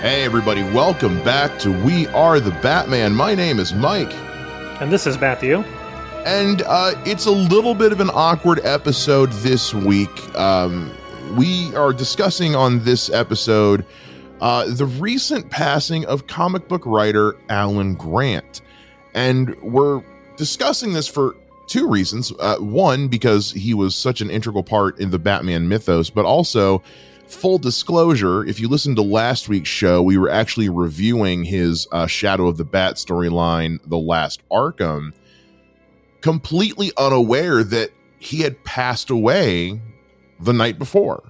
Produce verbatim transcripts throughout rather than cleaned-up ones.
Hey everybody, welcome back to We Are the Batman. My name is Mike. And this is Matthew. And uh, it's a little bit of an awkward episode this week. Um, we are discussing on this episode uh, the recent passing of comic book writer Alan Grant. And we're discussing this for two reasons. Uh, one, because he was such an integral part in the Batman mythos, but also... full disclosure, if you listened to last week's show, we were actually reviewing his uh, Shadow of the Bat storyline, The Last Arkham, completely unaware that he had passed away the night before.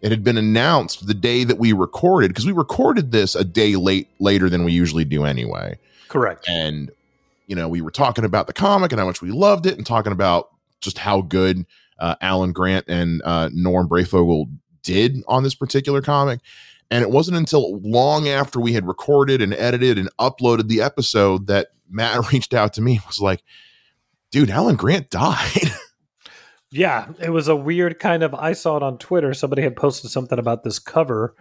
It had been announced the day that we recorded, because we recorded this a day late later than we usually do anyway. Correct. And, you know, we were talking about the comic and how much we loved it and talking about just how good uh, Alan Grant and uh, Norm Breyfogle did on this particular comic, and it wasn't until long after we had recorded and edited and uploaded the episode that Matt reached out to me and was like, dude, Alan Grant died. Yeah, it was a weird kind of, I saw it on Twitter, somebody had posted something about this cover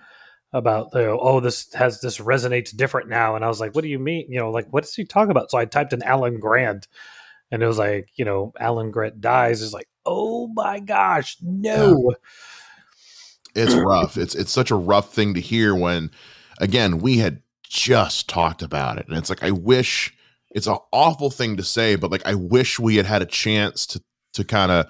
about, you know, oh, this has this resonates different now, and I was like, what do you mean? You know, like, what does he talk about? So I typed in Alan Grant, and it was like, you know, Alan Grant dies. It's like, oh my gosh, no. Yeah. It's rough. It's it's such a rough thing to hear when, again, we had just talked about it. And it's like, I wish, it's an awful thing to say, but like, I wish we had had a chance to to kind of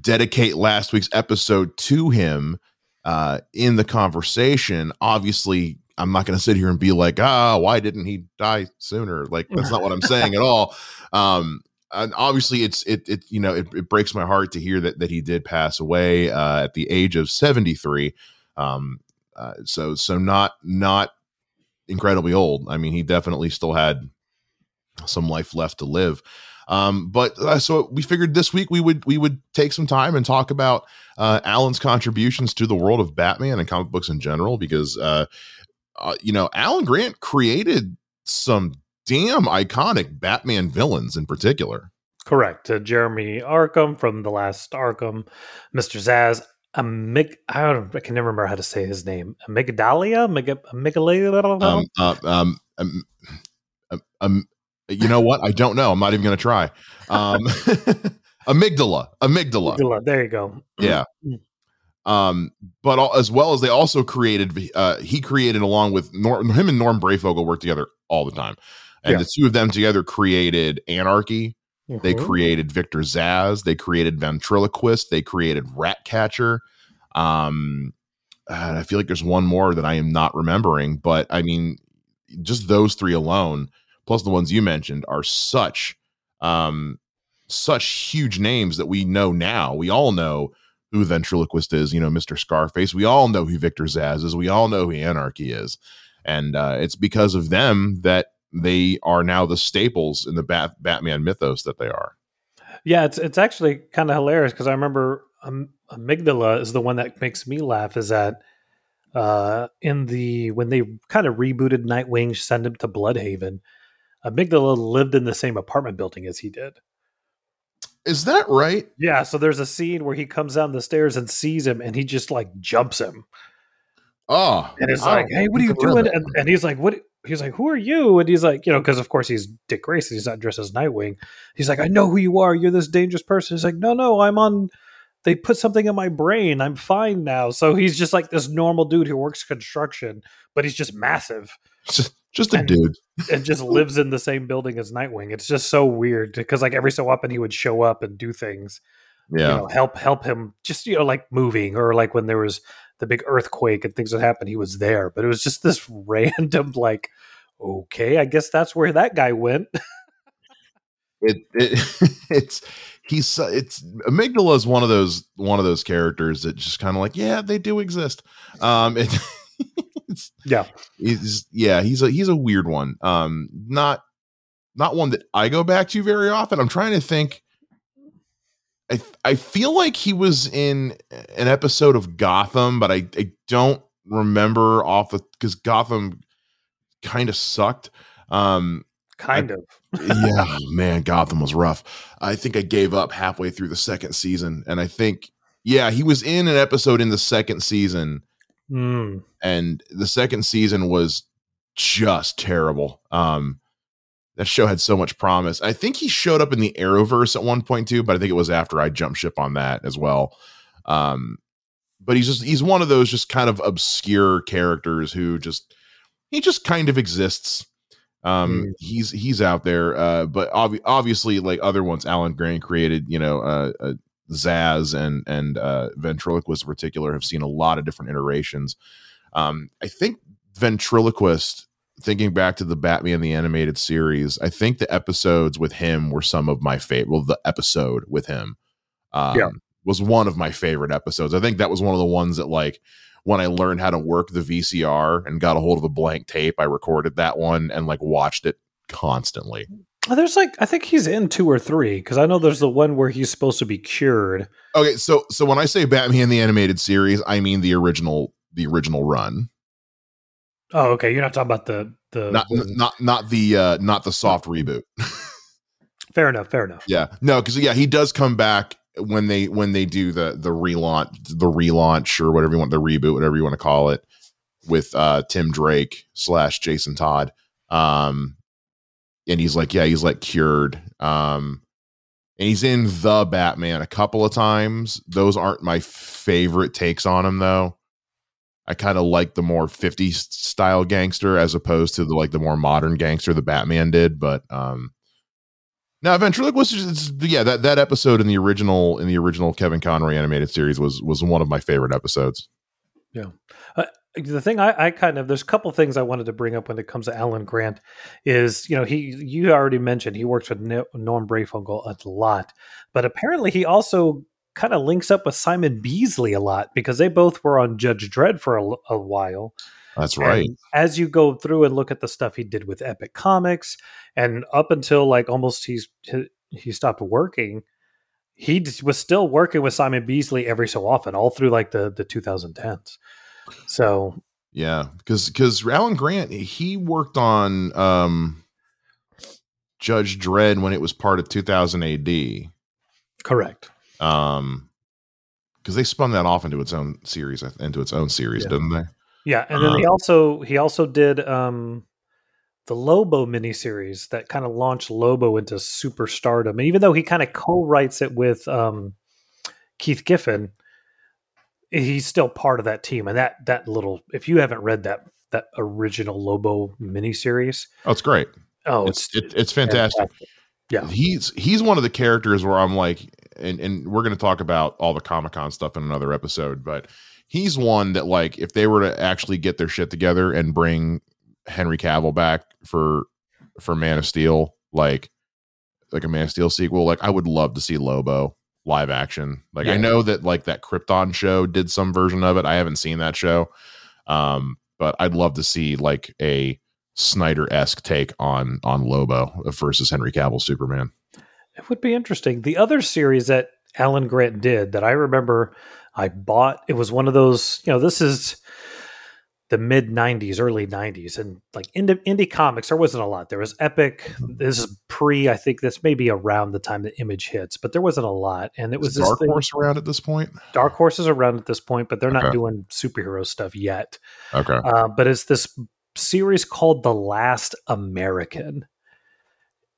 dedicate last week's episode to him uh, in the conversation. Obviously, I'm not going to sit here and be like, ah, why didn't he die sooner? Like, that's not what I'm saying at all. Um And obviously, it's it it you know it, it breaks my heart to hear that that he did pass away uh, at the age of seventy-three. Um, uh, so so not not incredibly old. I mean, he definitely still had some life left to live. Um, but uh, so we figured this week we would we would take some time and talk about uh, Alan's contributions to the world of Batman and comic books in general, because uh, uh, you know, Alan Grant created some damn iconic Batman villains in particular. Correct. Uh, Jeremy Arkham from The Last Arkham, Mister Zsasz, Amyg- I, don't, I can never remember how to say his name. Amygdala? Amyg- Amygdala? Um, uh, um, um, um, um, you know what? I don't know. I'm not even going to try. Um, amygdala. amygdala. Amygdala. There you go. Yeah. Um, but all, as well as they also created, uh, he created along with Norm, him and Norm Breyfogle worked together all the time. And yeah. The two of them together created Anarky. Mm-hmm. They created Victor Zsasz. They created Ventriloquist. They created Rat Catcher. Um, I feel like there's one more that I am not remembering. But, I mean, just those three alone, plus the ones you mentioned, are such, um, such huge names that we know now. We all know who Ventriloquist is, you know, Mister Scarface. We all know who Victor Zsasz is. We all know who Anarky is. And uh, it's because of them that they are now the staples in the Bat- Batman mythos that they are. Yeah, it's it's actually kind of hilarious, because I remember um, Amygdala is the one that makes me laugh, is that uh, in the when they kind of rebooted Nightwing, send him to Blüdhaven, Amygdala lived in the same apartment building as he did. Is that right? Yeah, so there's a scene where he comes down the stairs and sees him, and he just like jumps him. Oh, and it's like, hey, what are you doing? And, and he's like, what? He's like, who are you? And he's like, you know, because of course he's Dick Grayson. He's not dressed as Nightwing. He's like, I know who you are. You're this dangerous person. He's like, no, no, I'm on. They put something in my brain. I'm fine now. So he's just like this normal dude who works construction, but he's just massive. Just, just a and, dude. And just lives in the same building as Nightwing. It's just so weird, because like every so often he would show up and do things. Yeah. You know, help, help him just, you know, like moving, or like when there was the big earthquake and things that happened, he was there, but it was just this random, like, okay, I guess that's where that guy went. it, it it's, he's, it's Amygdala is one of those, one of those characters that just kind of like, yeah, they do exist. Um, it, it's, yeah. It's, yeah. He's a, he's a weird one. Um, not, not one that I go back to very often. I'm trying to think. I I feel like he was in an episode of Gotham, but I, I don't remember off the, because Gotham kind of sucked. Um, kind I, of. Yeah, man, Gotham was rough. I think I gave up halfway through the second season. And I think, yeah, he was in an episode in the second season Mm. And the second season was just terrible. Um, that show had so much promise. I think he showed up in the Arrowverse at one point too, but I think it was after I jumped ship on that as well. Um, but he's just, he's one of those just kind of obscure characters who just, he just kind of exists. Um, mm. he's, he's out there. Uh, but ob- obviously like other ones, Alan Grant created, you know, uh, uh Zsasz and, and, uh, Ventriloquist in particular have seen a lot of different iterations. Um, I think Ventriloquist, thinking back to the Batman, the animated series, I think the episodes with him were some of my favorite. Well, the episode with him, um, yeah. was one of my favorite episodes. I think that was one of the ones that, like, when I learned how to work the V C R and got a hold of a blank tape, I recorded that one and like watched it constantly. There's like, I think he's in two or three, because I know there's the one where he's supposed to be cured. Okay, so so when I say Batman the animated series, I mean the original the original run. Oh, okay. You're not talking about the the not the, not not the uh, not the soft reboot. Fair enough. Fair enough. Yeah. No, because yeah, he does come back when they when they do the the relaunch the relaunch or whatever you want, the reboot, whatever you want to call it, with uh, Tim Drake slash Jason Todd. Um, And he's like, yeah, he's like cured. Um, and he's in the Batman a couple of times. Those aren't my favorite takes on him, though. I kind of like the more fifties style gangster as opposed to the, like the more modern gangster the Batman did. But um, now, Ventriloquist, is, yeah, that, that episode in the original in the original Kevin Conroy animated series was was one of my favorite episodes. Yeah. Uh- The thing I, I kind of, there's a couple things I wanted to bring up when it comes to Alan Grant is, you know, he, you already mentioned he works with Norm Breyfogle a lot, but apparently he also kind of links up with Simon Beasley a lot, because they both were on Judge Dredd for a, a while. That's right. And as you go through and look at the stuff he did with Epic Comics, and up until like almost he's, he, he stopped working, he was still working with Simon Beasley every so often, all through like the, the twenty tens. So yeah, because because Alan Grant, he worked on um, Judge Dredd when it was part of two thousand A D. Correct. Um, because they spun that off into its own series, into its own series, yeah. didn't they? Yeah, and then um, he also he also did um, the Lobo miniseries that kind of launched Lobo into superstardom. And even though he kind of co-writes it with um, Keith Giffen, he's still part of that team. And that, that little, if you haven't read that, that original Lobo miniseries. Oh, it's great. Oh, it's, it's, it, it's fantastic. fantastic. Yeah. He's, he's one of the characters where I'm like, and, and we're going to talk about all the Comic-Con stuff in another episode, but he's one that, like, if they were to actually get their shit together and bring Henry Cavill back for, for Man of Steel, like, like a Man of Steel sequel, like I would love to see Lobo live action. Like, yeah. I know that like that Krypton show did some version of it. I haven't seen that show. Um, but I'd love to see like a Snyder-esque take on, on Lobo versus Henry Cavill Superman. It would be interesting. The other series that Alan Grant did that I remember I bought, it was one of those, you know, this is the mid nineties, early nineties, and like indie, indie comics, there wasn't a lot. There was Epic. This is pre, I think this may be around the time the Image hits, but there wasn't a lot. And it was this Dark Horse around at this point. Dark Horse is around at this point, but they're okay. not doing superhero stuff yet. Okay. Uh, but it's this series called The Last American.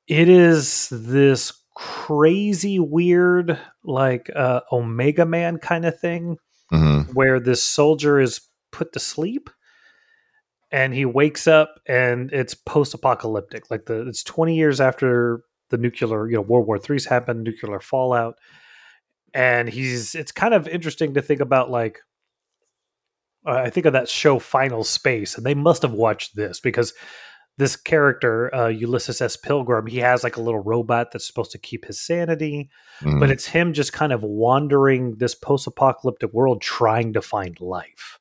It is this crazy, weird, like uh, Omega Man kind of thing, mm-hmm. where this soldier is put to sleep. And he wakes up, and it's post-apocalyptic. Like the it's twenty years after the nuclear, you know, World War Three's happened, nuclear fallout, and he's. It's kind of interesting to think about. Like, uh, I think of that show Final Space, and they must have watched this, because this character uh, Ulysses S. Pilgrim, he has like a little robot that's supposed to keep his sanity, mm. but it's him just kind of wandering this post-apocalyptic world trying to find life.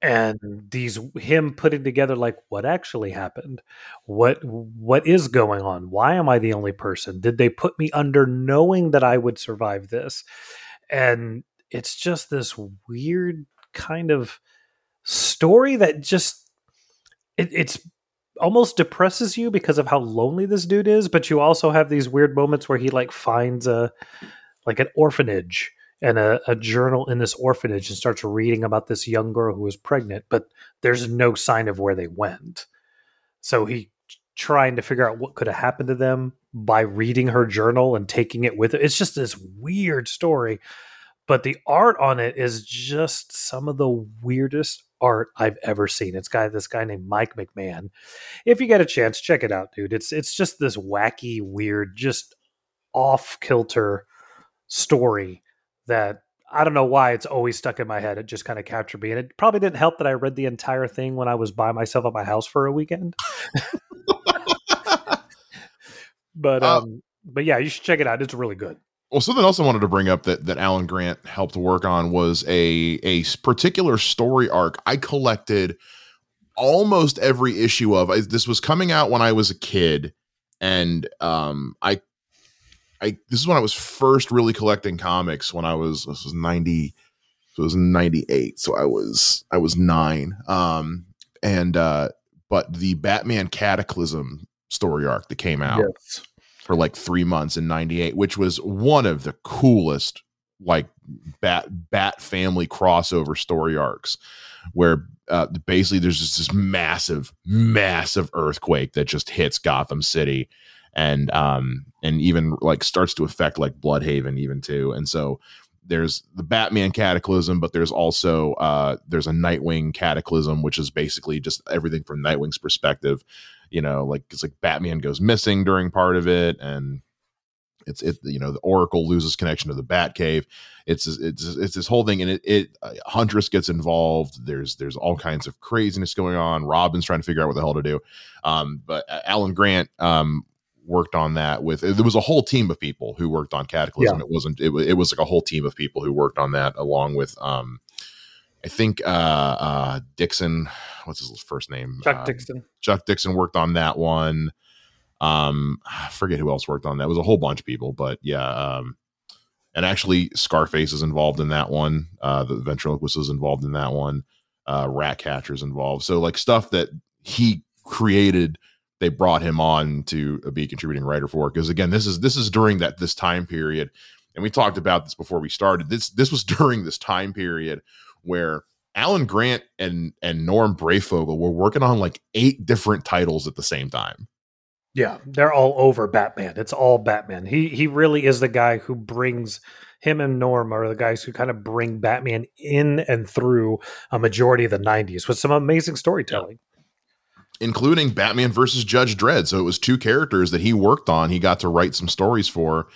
And these him putting together like what actually happened, what what is going on? Why am I the only person? Did they put me under knowing that I would survive this? And it's just this weird kind of story that just it, it's almost depresses you because of how lonely this dude is. But you also have these weird moments where he like finds a like an orphanage and a, a journal in this orphanage and starts reading about this young girl who was pregnant, but there's no sign of where they went. So he trying to figure out what could have happened to them by reading her journal and taking it with it. It's just this weird story, but the art on it is just some of the weirdest art I've ever seen. It's got this guy named Mike McMahon. If you get a chance, check it out, dude. It's, it's just this wacky, weird, just off kilter story that I don't know why it's always stuck in my head. It just kind of captured me. And it probably didn't help that I read the entire thing when I was by myself at my house for a weekend. But um, um, but yeah, you should check it out. It's really good. Well, something else I wanted to bring up that that Alan Grant helped work on was a a particular story arc I collected almost every issue of. I, this was coming out when I was a kid, and um, I I this is when I was first really collecting comics. When I was this was ninety, so it was ninety-eight. So I was I was nine. Um, and uh, but the Batman Cataclysm story arc that came out yes. for like three months in ninety-eight, which was one of the coolest, like bat bat family crossover story arcs where uh, basically there's just this massive, massive earthquake that just hits Gotham City and, um, and even like starts to affect like Blüdhaven even too. And so there's the Batman Cataclysm, but there's also uh, there's a Nightwing Cataclysm, which is basically just everything from Nightwing's perspective. You know, like it's like Batman goes missing during part of it, and it's it. You know, the Oracle loses connection to the Batcave. It's it's it's this whole thing, and it it uh, Huntress gets involved. There's there's all kinds of craziness going on. Robin's trying to figure out what the hell to do. Um, but uh, Alan Grant um worked on that with. There was a whole team of people who worked on Cataclysm. Yeah. It wasn't. It was it was like a whole team of people who worked on that, along with um. I think uh, uh, Dixon, what's his first name? Chuck um, Dixon. Chuck Dixon worked on that one. Um, I forget who else worked on that. It was a whole bunch of people, but yeah. Um, and actually, Scarface is involved in that one. Uh, the Ventriloquist is involved in that one. Uh, Rat Catcher is involved. So like stuff that he created, they brought him on to be a contributing writer for. Because again, this is this is during that this time period, and we talked about this before we started. This this was during this time period where Alan Grant and and Norm Breyfogle were working on like eight different titles at the same time. Yeah, they're all over Batman. It's all Batman. He he really is the guy who brings him and Norm are the guys who kind of bring Batman in and through a majority of the nineties with some amazing storytelling. Yeah. Including Batman versus Judge Dredd. So it was two characters that he worked on. He got to write some stories for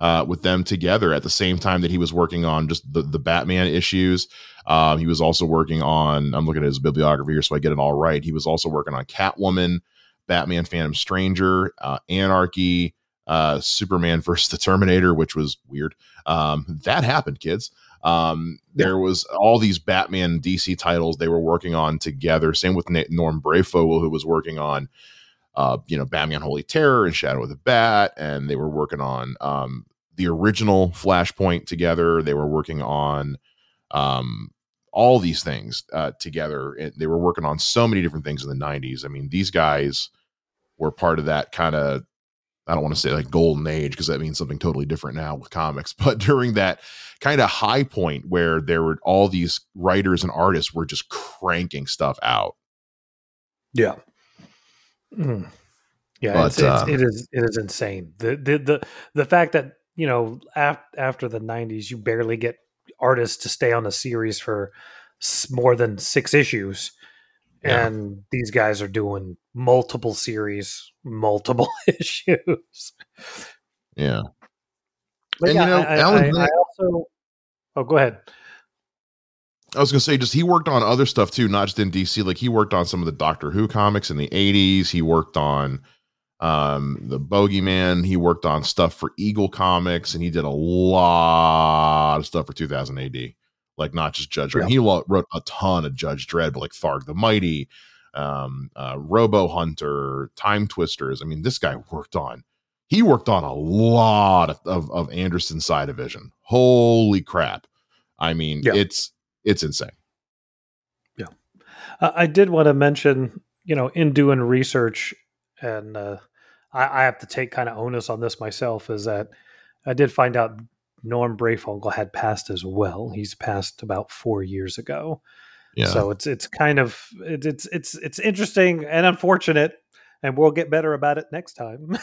uh, with them together at the same time that he was working on just the, the Batman issues. Um, he was also working on, I'm looking at his bibliography here, so I get it all right. He was also working on Catwoman, Batman, Phantom Stranger, uh, Anarky, uh, Superman versus the Terminator, which was weird. Um, that happened, kids. Um, there was all these Batman D C titles they were working on together. Same with Norm Breyfogle, who was working on, uh, you know, Batman Holy Terror and Shadow of the Bat. And they were working on, um, the original Flashpoint together. They were working on, um all these things uh together. It, they were working on so many different things in the nineties. I mean, these guys were part of that kind of, I don't want to say like golden age, because that means something totally different now with comics, but during that kind of high point where there were all these writers and artists were just cranking stuff out. Yeah. Mm. Yeah, but, it's, it's, um, it is it is insane. The the the, the fact that, you know, af- after the nineties you barely get artists to stay on a series for more than six issues. Yeah. And these guys are doing multiple series, multiple issues. Yeah. But and yeah, you know, I, Alan I, Grant, I also, oh, go ahead. I was going to say, just, he worked on other stuff too, not just in D C. Like he worked on some of the Doctor Who comics in the eighties. He worked on, um, the Bogeyman. He worked on stuff for Eagle Comics, and he did a lot of stuff for two thousand A D, like not just Judge Dredd. Yeah. He lo- wrote a ton of Judge Dredd, but like Tharg the Mighty, um, uh, Robo Hunter, Time Twisters. I mean, this guy worked on, he worked on a lot of, of, of Anderson's side division. Holy crap. I mean, yeah. it's, it's insane. Yeah. Uh, I did want to mention, you know, in doing research, and, uh, I have to take kind of onus on this myself, is that I did find out Norm Breyfogle had passed as well. He's passed about four years ago. Yeah. So it's it's kind of it, it's it's it's interesting and unfortunate, and we'll get better about it next time.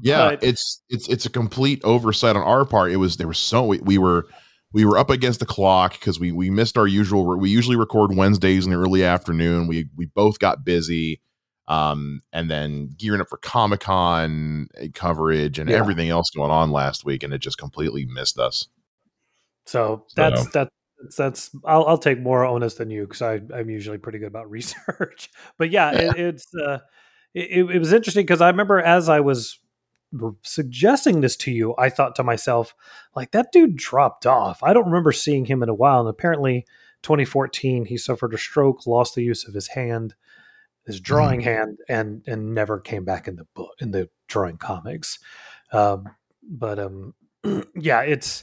Yeah, but it's it's it's a complete oversight on our part. It was there was so we, we were we were up against the clock because we we missed our usual. We usually record Wednesdays in the early afternoon. We we both got busy, um, and then gearing up for Comic-Con coverage and yeah. everything else going on last week, and it just completely missed us. So that's so. that's. That's I'll, I'll take more onus than you because I'm usually pretty good about research. But yeah, yeah. It, it's uh, it, it was interesting because I remember as I was suggesting this to you, I thought to myself, like, that dude dropped off. I don't remember seeing him in a while. And apparently twenty fourteen, he suffered a stroke, lost the use of his hand, his drawing mm-hmm. hand, and and never came back in the book, in the drawing comics. Um, but um, yeah, it's.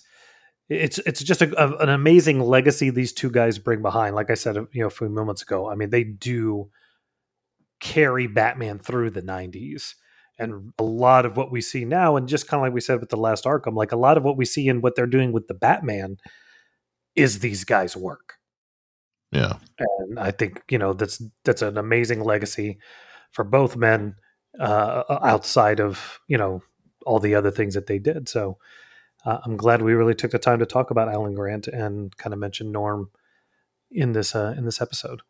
It's it's just a, a, an amazing legacy these two guys bring behind. Like I said, you know, a few moments ago, I mean, they do carry Batman through the nineties, and a lot of what we see now, and just kind of like we said with The Last Arkham, like a lot of what we see and what they're doing with the Batman is these guys' work. Yeah, and I think you know that's that's an amazing legacy for both men uh, outside of you know all the other things that they did. So. Uh, I'm glad we really took the time to talk about Alan Grant and kind of mention Norm in this uh, in this episode.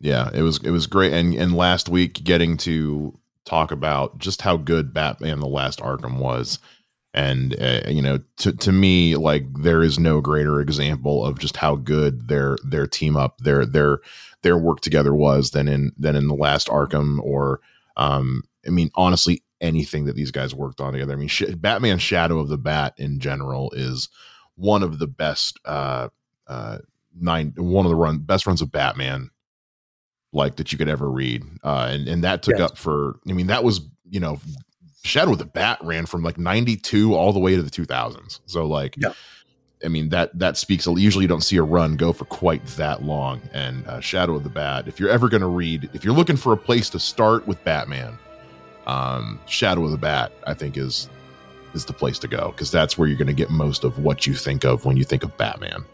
Yeah, it was it was great, and and last week getting to talk about just how good Batman: The Last Arkham was, and uh, you know, to to me, like there is no greater example of just how good their their team up, their their their work together was than in than in The Last Arkham, or um, I mean, honestly. Anything that these guys worked on together. I mean, sh- Batman Shadow of the Bat in general is one of the best, uh, uh, nine, one of the run best runs of Batman, like that you could ever read. Uh, and, and that took yes. up for, I mean, that was, you know, Shadow of the Bat ran from like ninety-two all the way to the two thousands. So like, yeah. I mean, that, that speaks, usually you don't see a run go for quite that long. And uh, Shadow of the Bat, if you're ever going to read, if you're looking for a place to start with Batman, um Shadow of the Bat I think is is the place to go, because that's where you're going to get most of what you think of when you think of Batman.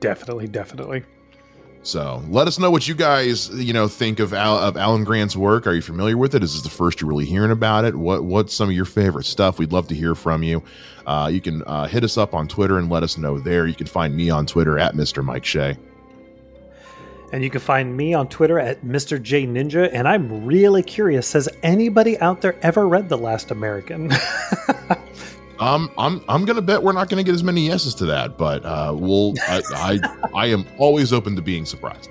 Definitely definitely So let us know what you guys you know think of Al- of Alan Grant's work. Are you familiar with it? Is this the first you're really hearing about it? What what's some of your favorite stuff? We'd love to hear from you. Uh you can uh hit us up on Twitter and let us know there. You can find me on Twitter at Mister Mike Shea. And you can find me on Twitter at Mister J Ninja. And I'm really curious, has anybody out there ever read The Last American? um, I'm I'm gonna bet we're not gonna get as many yeses to that, but uh, we'll. I, I I am always open to being surprised.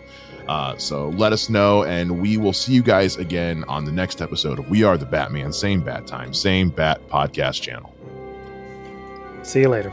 Uh, so let us know, and we will see you guys again on the next episode of We Are the Batman. Same bat time, same bat podcast channel. See you later.